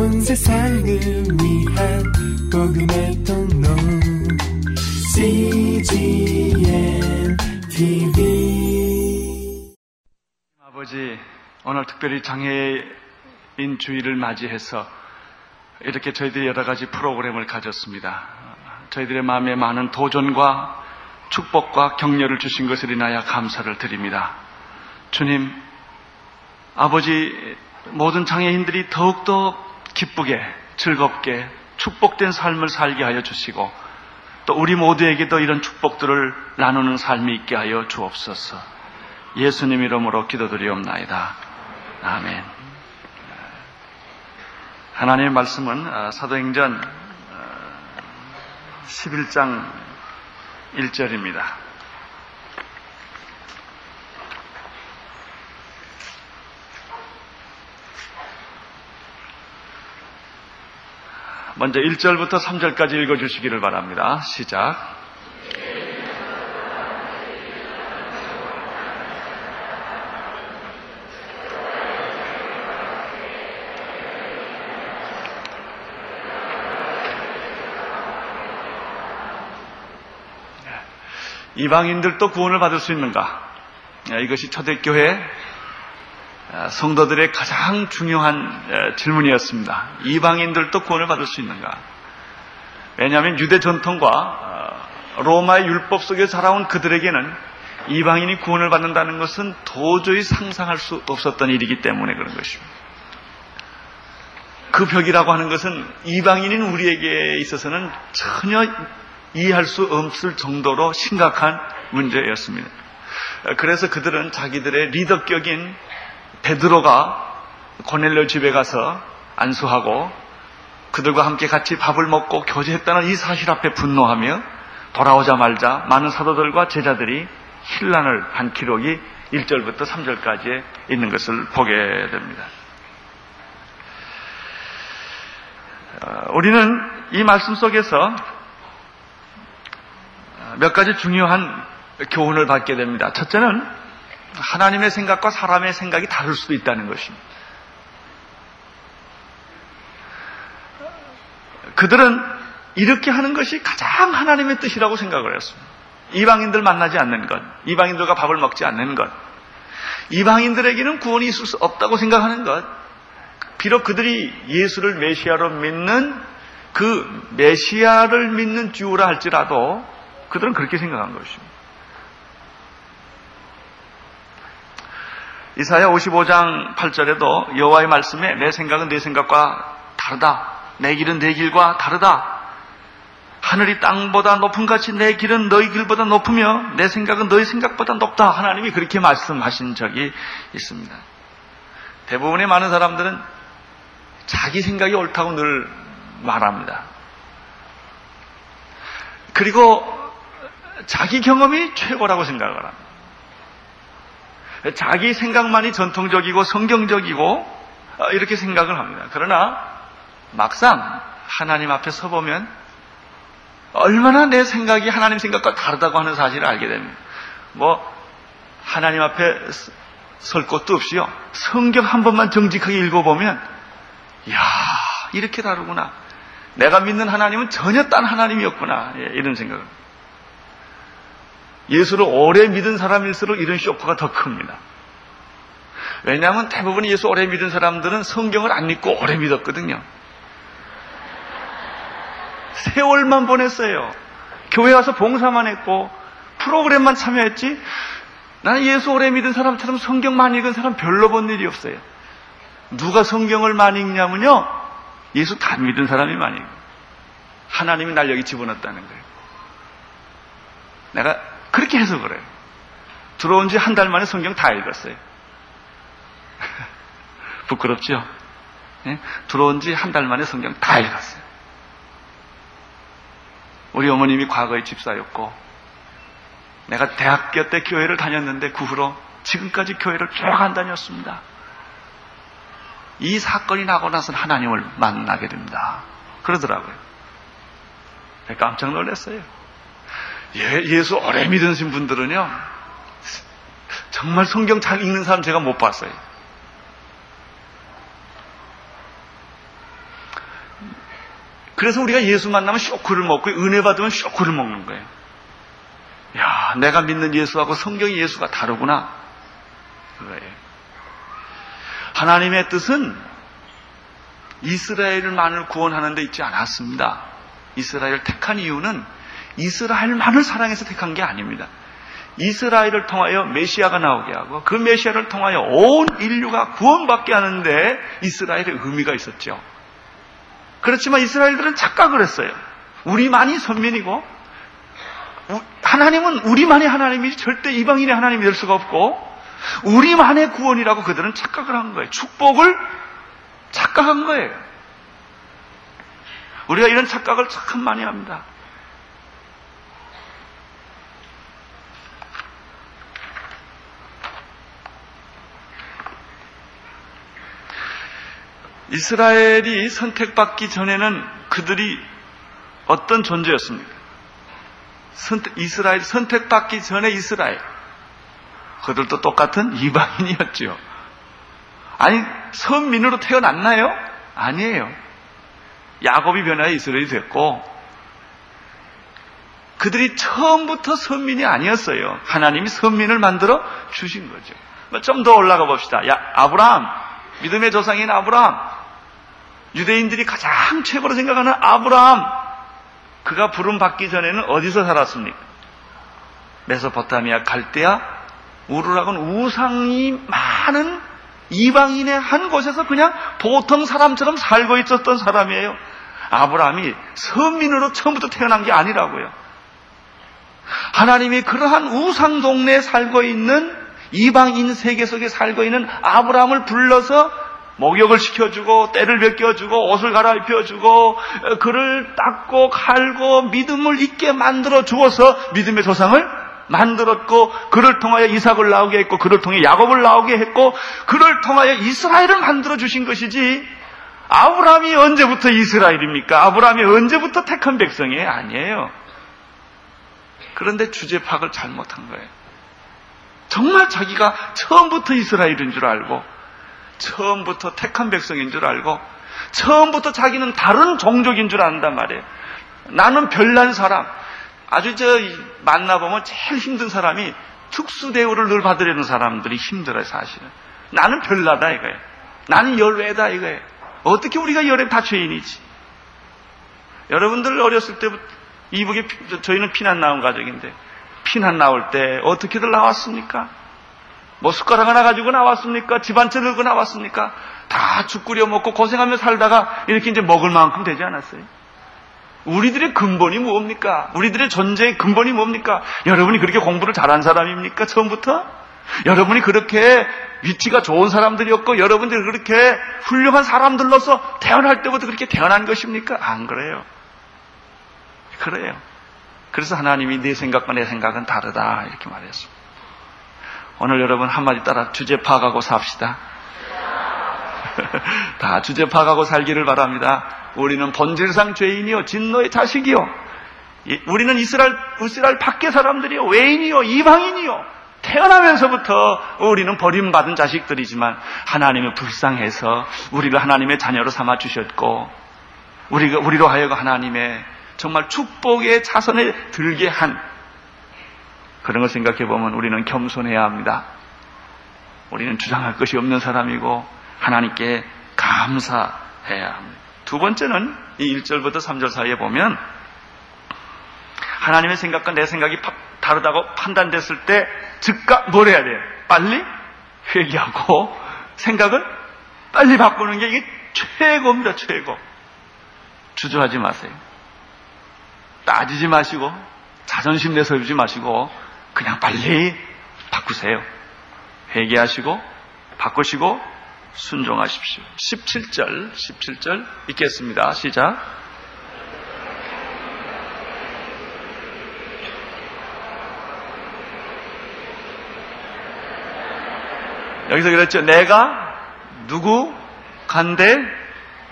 온 세상을 위한 복음의 통로 CGNTV. 아버지, 오늘 특별히 장애인 주의를 맞이해서 이렇게 저희들이 여러 가지 프로그램을 가졌습니다. 저희들의 마음에 많은 도전과 축복과 격려를 주신 것을 인하여 감사를 드립니다. 주님, 아버지, 모든 장애인들이 더욱더 기쁘게, 즐겁게 축복된 삶을 살게 하여 주시고, 또 우리 모두에게도 이런 축복들을 나누는 삶이 있게 하여 주옵소서. 예수님 이름으로 기도드리옵나이다. 아멘. 하나님의 말씀은 사도행전 11장 1절입니다. 먼저 1절부터 3절까지 읽어주시기를 바랍니다. 시작. 이방인들도 구원을 받을 수 있는가? 이것이 초대교회 성도들의 가장 중요한 질문이었습니다. 이방인들도 구원을 받을 수 있는가? 왜냐하면 유대 전통과 로마의 율법 속에 자라온 그들에게는 이방인이 구원을 받는다는 것은 도저히 상상할 수 없었던 일이기 때문에 그런 것입니다. 그 벽이라고 하는 것은 이방인인 우리에게 있어서는 전혀 이해할 수 없을 정도로 심각한 문제였습니다. 그래서 그들은 자기들의 리더격인 베드로가 고넬료 집에 가서 안수하고 그들과 함께 같이 밥을 먹고 교제했다는 이 사실 앞에 분노하며 돌아오자마자 많은 사도들과 제자들이 혼란을 한 기록이 1절부터 3절까지 있는 것을 보게 됩니다. 우리는 이 말씀 속에서 몇 가지 중요한 교훈을 받게 됩니다. 첫째는 하나님의 생각과 사람의 생각이 다를 수도 있다는 것입니다. 그들은 이렇게 하는 것이 가장 하나님의 뜻이라고 생각을 했습니다. 이방인들 만나지 않는 것, 이방인들과 밥을 먹지 않는 것, 이방인들에게는 구원이 있을 수 없다고 생각하는 것, 비록 그들이 예수를 메시아로 믿는 그 메시아를 믿는 주라 할지라도 그들은 그렇게 생각한 것입니다. 이사야 55장 8절에도 여호와의 말씀에 내 생각은 내 생각과 다르다, 내 길은 내 길과 다르다, 하늘이 땅보다 높은 같이 내 길은 너희 길보다 높으며 내 생각은 너희 생각보다 높다, 하나님이 그렇게 말씀하신 적이 있습니다. 대부분의 많은 사람들은 자기 생각이 옳다고 늘 말합니다. 그리고 자기 경험이 최고라고 생각을 합니다. 자기 생각만이 전통적이고 성경적이고 이렇게 생각을 합니다. 그러나 막상 하나님 앞에 서보면 얼마나 내 생각이 하나님 생각과 다르다고 하는 사실을 알게 됩니다. 하나님 앞에 설 것도 없이요, 성경 한 번만 정직하게 읽어보면 이야, 이렇게 다르구나, 내가 믿는 하나님은 전혀 딴 하나님이었구나, 이런 생각을 합니다. 예수를 오래 믿은 사람일수록 이런 쇼크가 더 큽니다. 왜냐하면 대부분 예수 오래 믿은 사람들은 성경을 안 읽고 오래 믿었거든요. 세월만 보냈어요. 교회 와서 봉사만 했고 프로그램만 참여했지, 나는 예수 오래 믿은 사람처럼 성경 많이 읽은 사람 별로 본 일이 없어요. 누가 성경을 많이 읽냐면요, 예수 다 믿은 사람이 많이 읽어요. 하나님이 날 여기 집어넣었다는 거예요. 내가 그렇게 해서 그래요. 들어온 지 한 달 만에 성경 다 읽었어요. 부끄럽죠? 네? 들어온 지 한 달 만에 성경 다 읽었어요. 우리 어머님이 과거에 집사였고, 내가 대학교 때 교회를 다녔는데 그 후로 지금까지 교회를 쭉 안 다녔습니다. 이 사건이 나고 나서는 하나님을 만나게 됩니다. 그러더라고요. 깜짝 놀랐어요. 예수 오래 믿으신 분들은요, 정말 성경 잘 읽는 사람 제가 못 봤어요. 그래서 우리가 예수 만나면 쇼크를 먹고 은혜 받으면 쇼크를 먹는 거예요. 야, 내가 믿는 예수하고 성경 예수가 다르구나. 그거예요. 하나님의 뜻은 이스라엘만을 구원하는 데 있지 않았습니다. 이스라엘을 택한 이유는 이스라엘만을 사랑해서 택한 게 아닙니다. 이스라엘을 통하여 메시아가 나오게 하고 그 메시아를 통하여 온 인류가 구원받게 하는데 이스라엘의 의미가 있었죠. 그렇지만 이스라엘들은 착각을 했어요. 우리만이 선민이고 하나님은 우리만이 하나님이지 절대 이방인의 하나님이 될 수가 없고 우리만의 구원이라고 그들은 착각을 한 거예요. 축복을 착각한 거예요. 우리가 이런 착각을 참 많이 합니다. 이스라엘이 선택받기 전에는 그들이 어떤 존재였습니까? 이스라엘 선택받기 전에 이스라엘 그들도 똑같은 이방인이었죠. 아니 선민으로 태어났나요? 아니에요. 야곱이 변하여 이스라엘이 됐고 그들이 처음부터 선민이 아니었어요. 하나님이 선민을 만들어 주신 거죠. 좀 더 올라가 봅시다. 아브라함, 믿음의 조상인 아브라함, 유대인들이 가장 최고로 생각하는 아브라함, 그가 부름받기 전에는 어디서 살았습니까? 메소포타미아, 갈대아, 우르락은 우상이 많은 이방인의 한 곳에서 그냥 보통 사람처럼 살고 있었던 사람이에요. 아브라함이 선민으로 처음부터 태어난 게 아니라고요. 하나님이 그러한 우상 동네에 살고 있는 이방인 세계 속에 살고 있는 아브라함을 불러서 목욕을 시켜주고 때를 벗겨주고 옷을 갈아입혀주고 그를 닦고 갈고 믿음을 있게 만들어 주어서 믿음의 조상을 만들었고 그를 통하여 이삭을 나오게 했고 그를 통해 야곱을 나오게 했고 그를 통하여 이스라엘을 만들어 주신 것이지 아브라함이 언제부터 이스라엘입니까? 아브라함이 언제부터 택한 백성이에요? 아니에요. 그런데 주제 파악을 잘못한 거예요. 정말 자기가 처음부터 이스라엘인 줄 알고 처음부터 택한 백성인 줄 알고 처음부터 자기는 다른 종족인 줄 안단 말이에요. 나는 별난 사람, 아주 만나보면 제일 힘든 사람이 특수 대우를 늘 받으려는 사람들이 힘들어요. 사실은 나는 별나다 이거예요. 나는 열외다 이거예요. 어떻게 우리가 열외 다 죄인이지. 여러분들 어렸을 때부터 이북에 저희는 피난 나온 가족인데 피난 나올 때 어떻게들 나왔습니까? 뭐 숟가락 하나 가지고 나왔습니까? 집 한 채 들고 나왔습니까? 다 죽 끓여 먹고 고생하며 살다가 이렇게 이제 먹을 만큼 되지 않았어요? 우리들의 근본이 뭡니까? 우리들의 존재의 근본이 뭡니까? 여러분이 그렇게 공부를 잘한 사람입니까? 처음부터? 여러분이 그렇게 위치가 좋은 사람들이었고 여러분들이 그렇게 훌륭한 사람들로서 태어날 때부터 그렇게 태어난 것입니까? 안 그래요. 그래요. 그래서 하나님이 내 생각과 내 생각은 다르다 이렇게 말했습니다. 오늘 여러분 한마디 따라 주제 파악하고 삽시다. 다 주제 파악하고 살기를 바랍니다. 우리는 본질상 죄인이요 진노의 자식이요 우리는 이스라엘 밖의 사람들이요 외인이요 이방인이요 태어나면서부터 우리는 버림받은 자식들이지만 하나님이 불쌍해서 우리를 하나님의 자녀로 삼아 주셨고 우리로 하여금 하나님의 정말 축복의 차선에 들게 한 그런 걸 생각해 보면 우리는 겸손해야 합니다. 우리는 주장할 것이 없는 사람이고 하나님께 감사해야 합니다. 두 번째는 이 1절부터 3절 사이에 보면 하나님의 생각과 내 생각이 다르다고 판단됐을 때 즉각 뭘 해야 돼요? 빨리 회개하고 생각을 빨리 바꾸는 게 이게 최고입니다. 최고. 주저하지 마세요. 따지지 마시고 자존심 내세우지 마시고 그냥 빨리 바꾸세요. 회개하시고 바꾸시고 순종하십시오. 17절 읽겠습니다. 시작. 여기서 그랬죠. 내가 누구 간데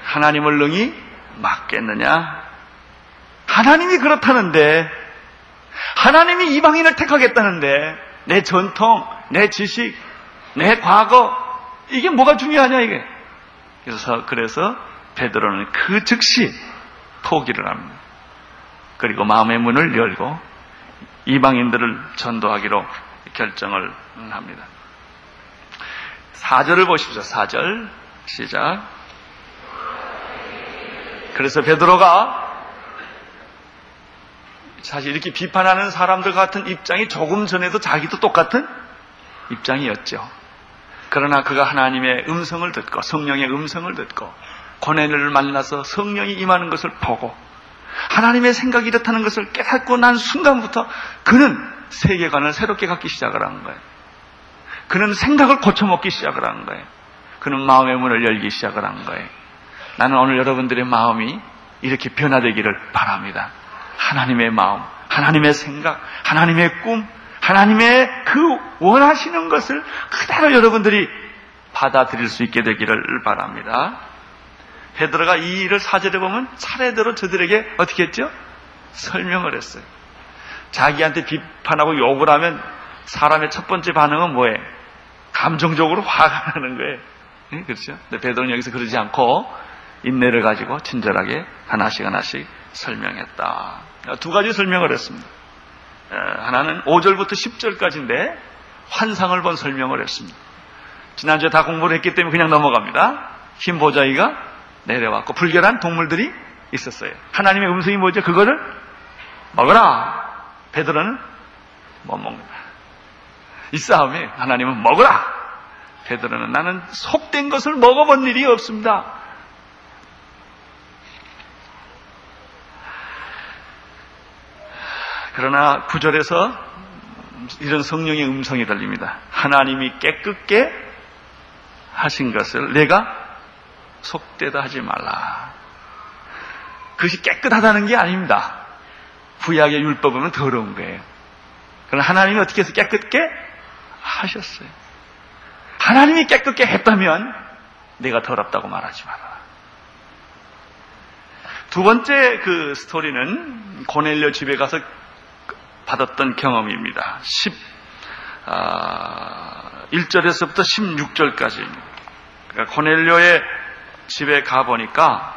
하나님을 능히 막겠느냐. 하나님이 그렇다는데, 하나님이 이방인을 택하겠다는데, 내 전통, 내 지식, 내 과거, 이게 뭐가 중요하냐, 이게. 그래서 베드로는 그 즉시 포기를 합니다. 그리고 마음의 문을 열고 이방인들을 전도하기로 결정을 합니다. 4절을 보십시오. 4절 시작. 그래서 베드로가 사실 이렇게 비판하는 사람들 같은 입장이 조금 전에도 자기도 똑같은 입장이었죠. 그러나 그가 하나님의 음성을 듣고 성령의 음성을 듣고 고난을 만나서 성령이 임하는 것을 보고 하나님의 생각이 이렇다는 것을 깨닫고 난 순간부터 그는 세계관을 새롭게 갖기 시작을 한 거예요. 그는 생각을 고쳐먹기 시작을 한 거예요. 그는 마음의 문을 열기 시작을 한 거예요. 나는 오늘 여러분들의 마음이 이렇게 변화되기를 바랍니다. 하나님의 마음, 하나님의 생각, 하나님의 꿈, 하나님의 그 원하시는 것을 그대로 여러분들이 받아들일 수 있게 되기를 바랍니다. 베드로가 이 일을 4절에 보면 차례대로 저들에게 어떻게 했죠? 설명을 했어요. 자기한테 비판하고 욕을 하면 사람의 첫 번째 반응은 뭐예요? 감정적으로 화가 나는 거예요. 네? 그렇죠? 근데 베드로는 여기서 그러지 않고 인내를 가지고 친절하게 하나씩 설명했다. 두 가지 설명을 했습니다. 하나는 5절부터 10절까지인데 환상을 본 설명을 했습니다. 지난주에 다 공부를 했기 때문에 그냥 넘어갑니다. 흰 보자기가 내려왔고 불결한 동물들이 있었어요. 하나님의 음성이 뭐죠? 그거를 먹어라. 베드로는 못 먹는다. 이 싸움에 하나님은 먹어라. 베드로는 나는 속된 것을 먹어본 일이 없습니다. 그러나 9절에서 이런 성령의 음성이 들립니다. 하나님이 깨끗게 하신 것을 내가 속되다 하지 말라. 그것이 깨끗하다는 게 아닙니다. 구약의 율법은 더러운 거예요. 그러나 하나님이 어떻게 해서 깨끗게 하셨어요. 하나님이 깨끗게 했다면 내가 더럽다고 말하지 마라. 두 번째 그 스토리는 고넬료 집에 가서 받았던 경험입니다. 1절에서부터 16절까지. 그러니까 고넬료의 집에 가보니까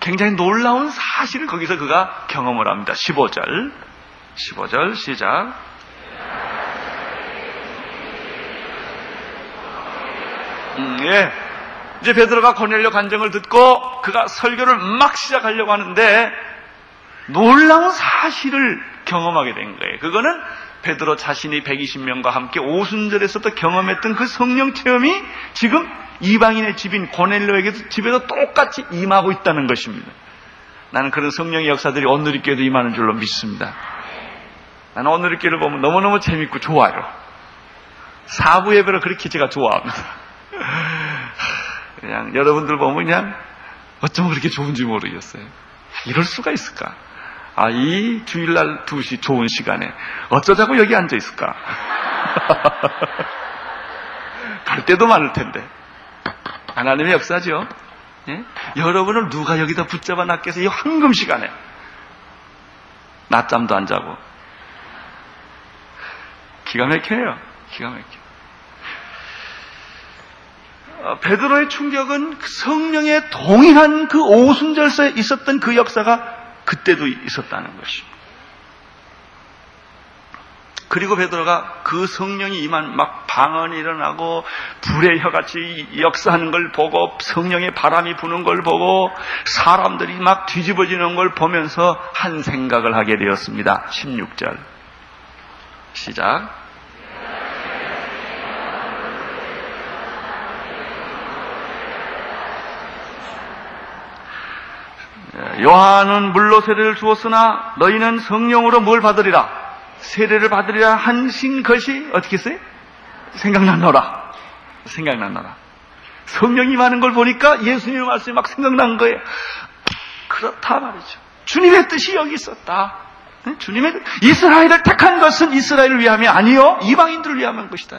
굉장히 놀라운 사실을 거기서 그가 경험을 합니다. 15절 시작. 예. 이제 베드로가 고넬료 간증을 듣고 그가 설교를 막 시작하려고 하는데 놀라운 사실을 경험하게 된 거예요. 그거는 베드로 자신이 120명과 함께 오순절에서도 경험했던 그 성령 체험이 지금 이방인의 집인 고넬료에게도 집에도 똑같이 임하고 있다는 것입니다. 나는 그런 성령의 역사들이 오늘의 교회도 임하는 줄로 믿습니다. 나는 오늘의 교회를 보면 너무너무 재밌고 좋아요. 사부 예배를 그렇게 제가 좋아합니다. 그냥 여러분들 보면 그냥 어쩜 그렇게 좋은지 모르겠어요. 이럴 수가 있을까? 이 주일날 2시 좋은 시간에 어쩌자고 여기 앉아 있을까? 갈 때도 많을 텐데. 하나님의 역사죠. 예? 여러분을 누가 여기다 붙잡아 놨겠어요? 이 황금 시간에. 낮잠도 안 자고. 기가 막혀요. 기가 막혀. 베드로의 충격은 성령에 동일한 그 오순절서에 있었던 그 역사가 그때도 있었다는 것입니다. 그리고 베드로가 그 성령이 임한 막 방언이 일어나고 불의 혀같이 역사하는 걸 보고 성령의 바람이 부는 걸 보고 사람들이 막 뒤집어지는 걸 보면서 한 생각을 하게 되었습니다. 16절 시작. 요한은 물로 세례를 주었으나 너희는 성령으로 뭘 받으리라. 세례를 받으리라 하신 것이 어떻게 했어요? 생각나노라. 성령이 많은 걸 보니까 예수님의 말씀이 막 생각난 거예요. 그렇다 말이죠. 주님의 뜻이 여기 있었다. 주님의 이스라엘을 택한 것은 이스라엘을 위함이 아니요 이방인들을 위함한 것이다.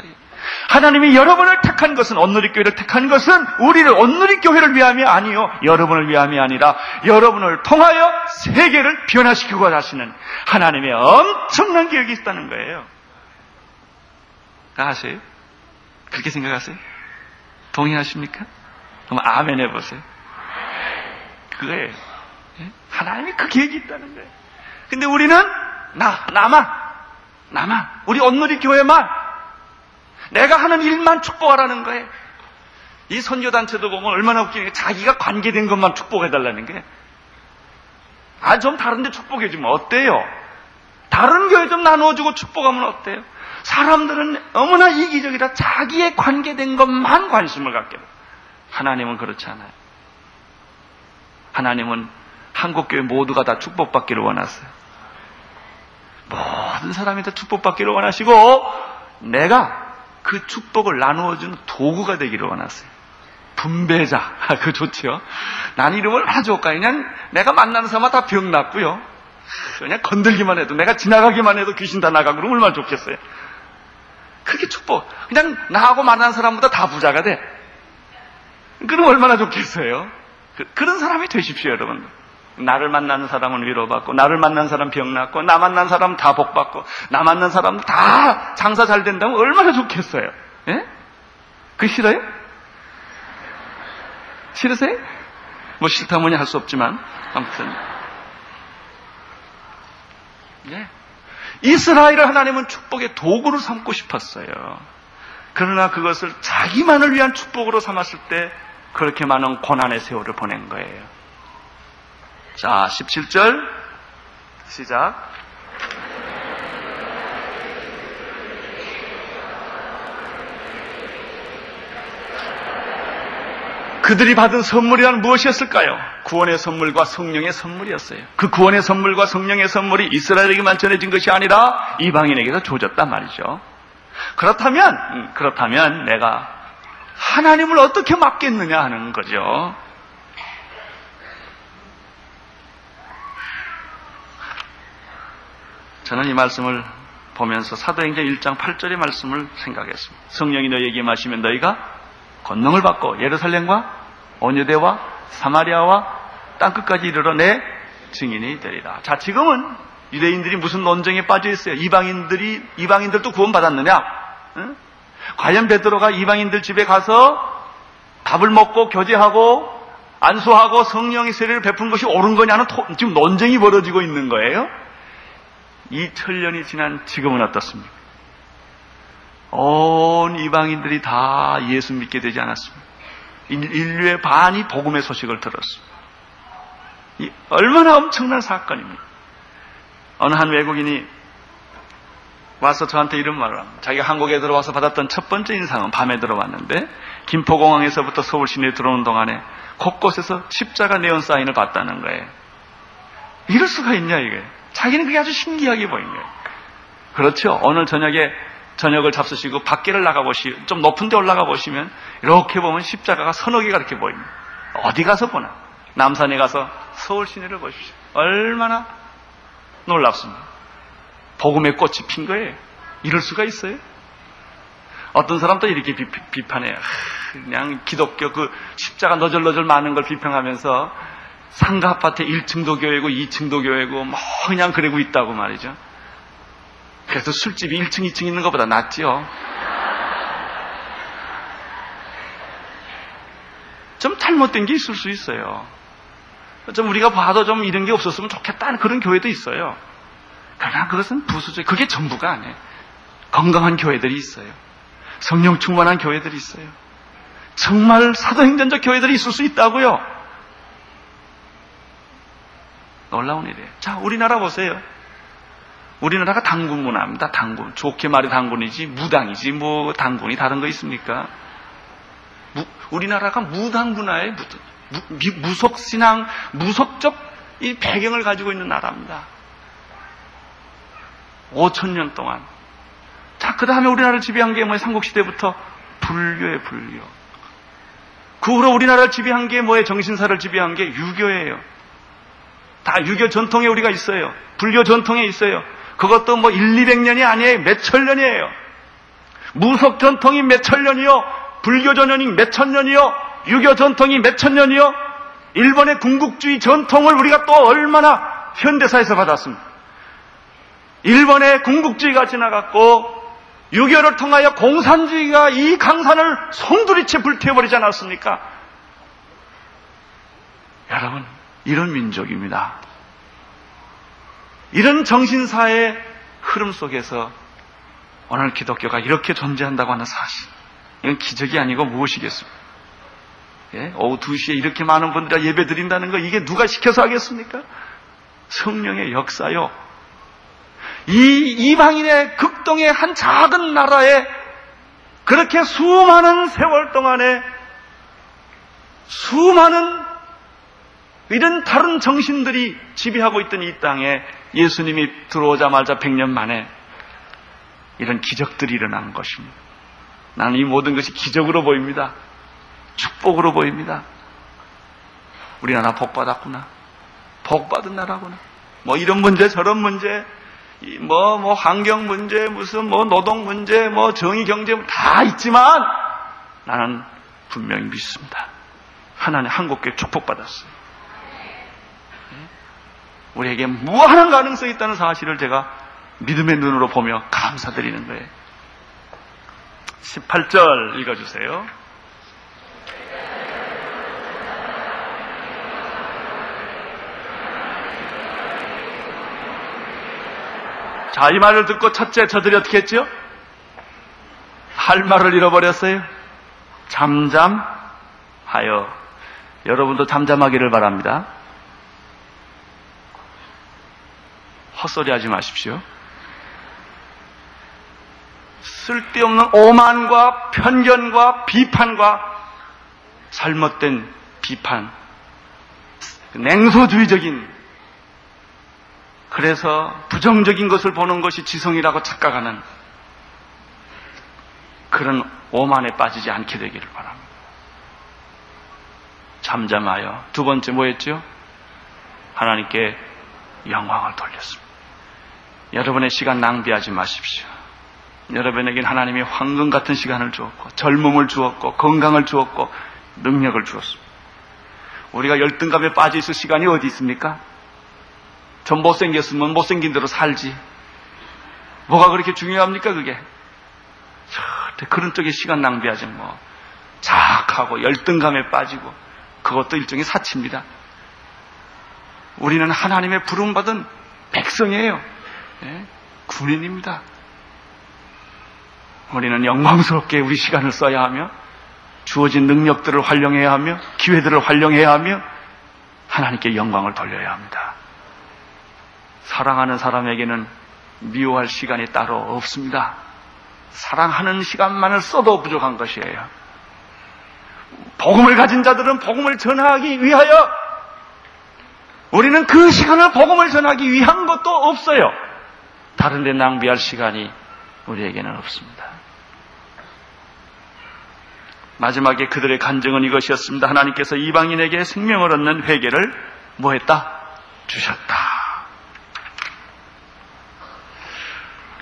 하나님이 여러분을 택한 것은 온누리 교회를 택한 것은 우리를 온누리 교회를 위함이 아니요 여러분을 위함이 아니라 여러분을 통하여 세계를 변화시키고 하시는 하나님의 엄청난 계획이 있다는 거예요. 다 아세요? 그렇게 생각하세요? 동의하십니까? 그럼 아멘 해보세요. 그거예요. 하나님이 그 계획이 있다는 거예요. 근데 우리는 나만, 우리 온누리 교회만, 내가 하는 일만 축복하라는 거예요. 이 선교단체도 보면 얼마나 웃기냐면 자기가 관계된 것만 축복해달라는 거예요. 아, 좀 다른데 축복해주면 어때요? 다른 교회 좀 나누어주고 축복하면 어때요? 사람들은 너무나 이기적이라 자기의 관계된 것만 관심을 갖게 돼요. 하나님은 그렇지 않아요. 하나님은 한국교회 모두가 다 축복받기를 원하세요. 모든 사람이 다 축복받기를 원하시고 내가 그 축복을 나누어주는 도구가 되기를 원하세요. 분배자, 그거 좋지요. 난 이름을 얼마나 좋을까. 그냥 내가 만나는 사람마다 다 병났고요. 그냥 건들기만 해도, 내가 지나가기만 해도 귀신 다 나가고 그러면 얼마나 좋겠어요. 그렇게 축복, 그냥 나하고 만나는 사람보다 다 부자가 돼. 그럼 얼마나 좋겠어요. 그런 사람이 되십시오, 여러분. 나를 만나는 사람은 위로받고, 나를 만난 사람 병났고, 나 만난 사람 다 복받고, 나 만난 사람 다 장사 잘 된다면 얼마나 좋겠어요. 예? 그 싫어요? 싫으세요? 뭐 싫다 뭐니 할 수 없지만 아무튼 예. 이스라엘을 하나님은 축복의 도구로 삼고 싶었어요. 그러나 그것을 자기만을 위한 축복으로 삼았을 때 그렇게 많은 고난의 세월을 보낸 거예요. 자, 17절 시작. 그들이 받은 선물이란 무엇이었을까요? 구원의 선물과 성령의 선물이었어요. 그 구원의 선물과 성령의 선물이 이스라엘에게만 전해진 것이 아니라 이방인에게도 조졌단 말이죠. 그렇다면 내가 하나님을 어떻게 맡겠느냐 하는 거죠. 저는 이 말씀을 보면서 사도행전 1장 8절의 말씀을 생각했습니다. 성령이 너희에게 마시면 너희가 권능을 받고 예루살렘과 온유대와 사마리아와 땅끝까지 이르러 내 증인이 되리라. 자, 지금은 유대인들이 무슨 논쟁에 빠져 있어요. 이방인들도 구원받았느냐? 응? 과연 베드로가 이방인들 집에 가서 밥을 먹고 교제하고 안수하고 성령의 세례를 베푼 것이 옳은 거냐는 지금 논쟁이 벌어지고 있는 거예요. 2000년이 지난 지금은 어떻습니까? 온 이방인들이 다 예수 믿게 되지 않았습니다. 인류의 반이 복음의 소식을 들었습니다. 이 얼마나 엄청난 사건입니다. 어느 한 외국인이 와서 저한테 이런 말을 합니다. 자기가 한국에 들어와서 받았던 첫 번째 인상은, 밤에 들어왔는데 김포공항에서부터 서울 시내에 들어오는 동안에 곳곳에서 십자가 네온 사인을 봤다는 거예요. 이럴 수가 있냐 이게. 자기는 그게 아주 신기하게 보인 거예요. 그렇죠. 오늘 저녁을 잡수시고 밖에를 나가보시면, 좀 높은 데 올라가보시면 이렇게 보면 십자가가 서너 개가 이렇게 보입니다. 어디 가서 보나. 남산에 가서 서울 시내를 보십시오. 얼마나 놀랍습니다. 복음의 꽃이 핀 거예요. 이럴 수가 있어요? 어떤 사람도 이렇게 비판해요. 그냥 기독교 그 십자가 너절너절 많은 걸 비평하면서 상가 아파트 1층도 교회고 2층도 교회고 뭐 그냥 그러고 있다고 말이죠. 그래서 술집이 1층, 2층 있는 것보다 낫지요. 좀 잘못된 게 있을 수 있어요. 좀 우리가 봐도 좀 이런 게 없었으면 좋겠다는 그런 교회도 있어요. 그러나 그것은 부수적, 그게 전부가 아니에요. 건강한 교회들이 있어요. 성령 충만한 교회들이 있어요. 정말 사도행전적 교회들이 있을 수 있다고요. 놀라운 일이에요. 자, 우리나라 보세요. 우리나라가 당군 문화입니다. 당군. 좋게 말해 당군이지 무당이지 뭐 당군이 다른 거 있습니까? 우리나라가 무당 문화의 무속 신앙, 무속적 이 배경을 가지고 있는 나라입니다. 5,000년 동안. 자, 그 다음에 우리나라를 지배한 게 뭐예요? 삼국시대부터 불교예요, 불교. 그 후로 우리나라를 지배한 게 뭐예요? 정신사를 지배한 게 유교예요. 다 유교 전통에 우리가 있어요. 불교 전통에 있어요. 그것도 뭐 1,200년이 아니에요. 몇천 년이에요. 무속 전통이 몇천 년이요. 불교 전통이 몇천 년이요. 유교 전통이 몇천 년이요. 일본의 군국주의 전통을 우리가 또 얼마나 현대사에서 받았습니다. 일본의 군국주의가 지나갔고 유교를 통하여 공산주의가 이 강산을 송두리째 불태워버리지 않았습니까? 여러분, 이런 민족입니다. 이런 정신사의 흐름 속에서 오늘 기독교가 이렇게 존재한다고 하는 사실, 이건 기적이 아니고 무엇이겠습니까? 예? 오후 2시에 이렇게 많은 분들이 예배 드린다는 거, 이게 누가 시켜서 하겠습니까? 성령의 역사요. 이 이방인의 극동의 한 작은 나라에 그렇게 수많은 세월 동안에 수많은 이런 다른 정신들이 지배하고 있던 이 땅에 예수님이 들어오자마자 100년 만에 이런 기적들이 일어난 것입니다. 나는 이 모든 것이 기적으로 보입니다. 축복으로 보입니다. 우리나라 복 받았구나. 복 받은 나라구나. 뭐 이런 문제 저런 문제, 뭐 환경 문제, 무슨 노동 문제, 정의 경제 다 있지만 나는 분명히 믿습니다. 하나님 한국교회 축복 받았어요. 우리에게 무한한 가능성이 있다는 사실을 제가 믿음의 눈으로 보며 감사드리는 거예요. 18절 읽어주세요. 자, 이 말을 듣고 첫째 저들이 어떻게 했죠? 할 말을 잃어버렸어요. 잠잠하여. 여러분도 잠잠하기를 바랍니다. 헛소리 하지 마십시오. 쓸데없는 오만과 편견과 비판과 잘못된 비판, 냉소주의적인, 그래서 부정적인 것을 보는 것이 지성이라고 착각하는 그런 오만에 빠지지 않게 되기를 바랍니다. 잠잠하여. 두 번째 뭐였죠? 하나님께 영광을 돌렸습니다. 여러분의 시간 낭비하지 마십시오. 여러분에겐 하나님이 황금 같은 시간을 주었고 젊음을 주었고 건강을 주었고 능력을 주었습니다. 우리가 열등감에 빠져있을 시간이 어디 있습니까? 전 못생겼으면 못생긴 대로 살지. 뭐가 그렇게 중요합니까, 그게? 절대 그런 쪽에 시간 낭비하지 뭐. 자학하고 열등감에 빠지고 그것도 일종의 사치입니다. 우리는 하나님의 부름받은 백성이에요. 예? 군인입니다. 우리는 영광스럽게 우리 시간을 써야 하며 주어진 능력들을 활용해야 하며 기회들을 활용해야 하며 하나님께 영광을 돌려야 합니다. 사랑하는 사람에게는 미워할 시간이 따로 없습니다. 사랑하는 시간만을 써도 부족한 것이에요. 복음을 가진 자들은 복음을 전하기 위하여, 우리는 그 시간을 복음을 전하기 위한 것도 없어요. 다른 데 낭비할 시간이 우리에게는 없습니다. 마지막에 그들의 간증은 이것이었습니다. 하나님께서 이방인에게 생명을 얻는 회개를 뭐했다? 주셨다.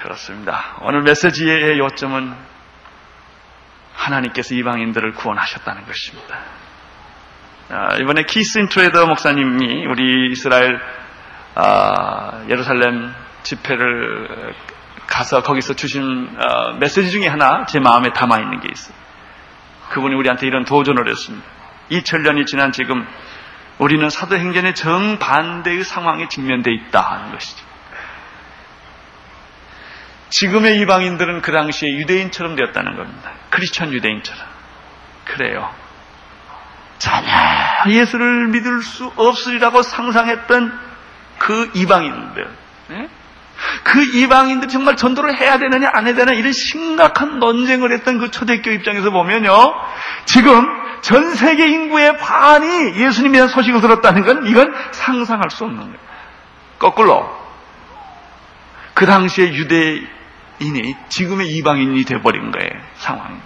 그렇습니다. 오늘 메시지의 요점은 하나님께서 이방인들을 구원하셨다는 것입니다. 이번에 키스 인 트레이더 목사님이 우리 이스라엘 예루살렘 집회를 가서 거기서 주신 메시지 중에 하나 제 마음에 담아있는 게 있어요. 그분이 우리한테 이런 도전을 했습니다. 2000년이 지난 지금 우리는 사도행전의 정반대의 상황에 직면되어 있다는 것이죠. 지금의 이방인들은 그 당시에 유대인처럼 되었다는 겁니다. 크리스천 유대인처럼. 그래요. 전혀 예수를 믿을 수 없으리라고 상상했던 그 이방인들. 그 이방인들이 정말 전도를 해야 되느냐 안 해야 되느냐 이런 심각한 논쟁을 했던 그 초대교 입장에서 보면요. 지금 전 세계 인구의 반이 예수님에 대한 소식을 들었다는 건 이건 상상할 수 없는 거예요. 거꾸로. 그 당시에 유대인이 지금의 이방인이 돼버린 거예요. 상황이.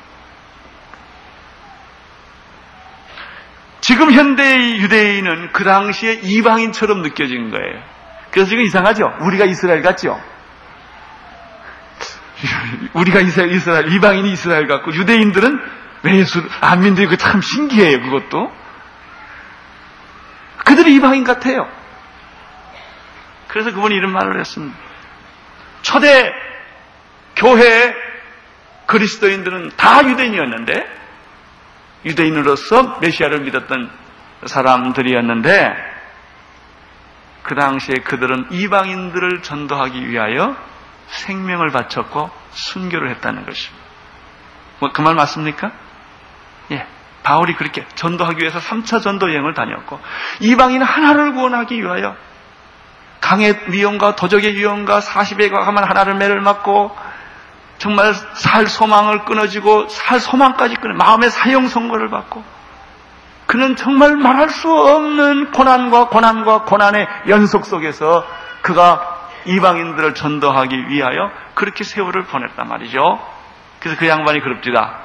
지금 현대의 유대인은 그 당시에 이방인처럼 느껴진 거예요. 그래서 지금 이상하죠? 우리가 이스라엘 같죠? 우리가 이스라엘, 이방인이 이스라엘 같고 유대인들은 왜 예수 안 믿는데 그거 참 신기해요. 그것도. 그들이 이방인 같아요. 그래서 그분이 이런 말을 했습니다. 초대 교회의 그리스도인들은 다 유대인이었는데 유대인으로서 메시아를 믿었던 사람들이었는데 그 당시에 그들은 이방인들을 전도하기 위하여 생명을 바쳤고 순교를 했다는 것입니다. 뭐 그 말 맞습니까? 예, 바울이 그렇게 전도하기 위해서 3차 전도 여행을 다녔고 이방인 하나를 구원하기 위하여 강의 위험과 도적의 위험과 40에 과감한 하나를 매를 맞고 정말 살 소망을 끊어지고 살 소망까지 끊어 마음의 사형 선고를 받고 그는 정말 말할 수 없는 고난과 고난과 고난의 연속 속에서 그가 이방인들을 전도하기 위하여 그렇게 세월을 보냈단 말이죠. 그래서 그 양반이 그럽디다.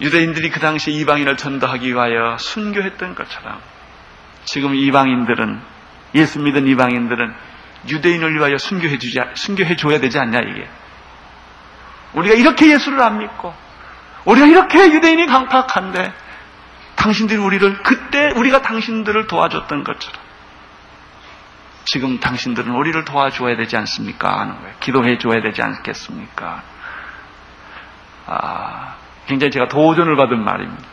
유대인들이 그 당시 이방인을 전도하기 위하여 순교했던 것처럼 지금 이방인들은 예수 믿은 이방인들은 유대인을 위하여 순교해줘야 되지 않냐 이게. 우리가 이렇게 예수를 안 믿고 우리가 이렇게 유대인이 강팍한데 당신들이 우리를 그때 우리가 당신들을 도와줬던 것처럼 지금 당신들은 우리를 도와줘야 되지 않습니까? 하는 거예요. 기도해줘야 되지 않겠습니까? 굉장히 제가 도전을 받은 말입니다.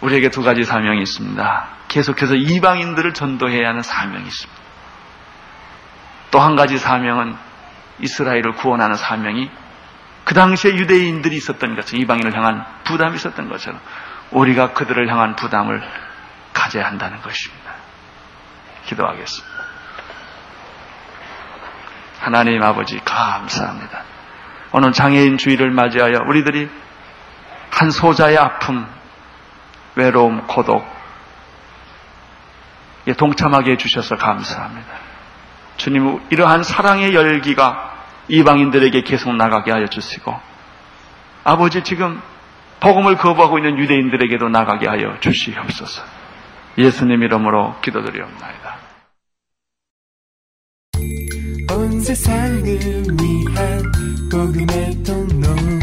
우리에게 두 가지 사명이 있습니다. 계속해서 이방인들을 전도해야 하는 사명이 있습니다. 또 한 가지 사명은 이스라엘을 구원하는 사명이 그 당시에 유대인들이 있었던 것처럼 이방인을 향한 부담이 있었던 것처럼 우리가 그들을 향한 부담을 가져야 한다는 것입니다. 기도하겠습니다. 하나님 아버지 감사합니다. 오늘 장애인 주의를 맞이하여 우리들이 한 소자의 아픔, 외로움, 고독에 동참하게 해주셔서 감사합니다. 주님, 이러한 사랑의 열기가 이방인들에게 계속 나가게 하여 주시고 아버지 지금 복음을 거부하고 있는 유대인들에게도 나가게 하여 주시옵소서. 예수님 이름으로 기도드리옵나이다. 온 세상을 위한 복음의 통로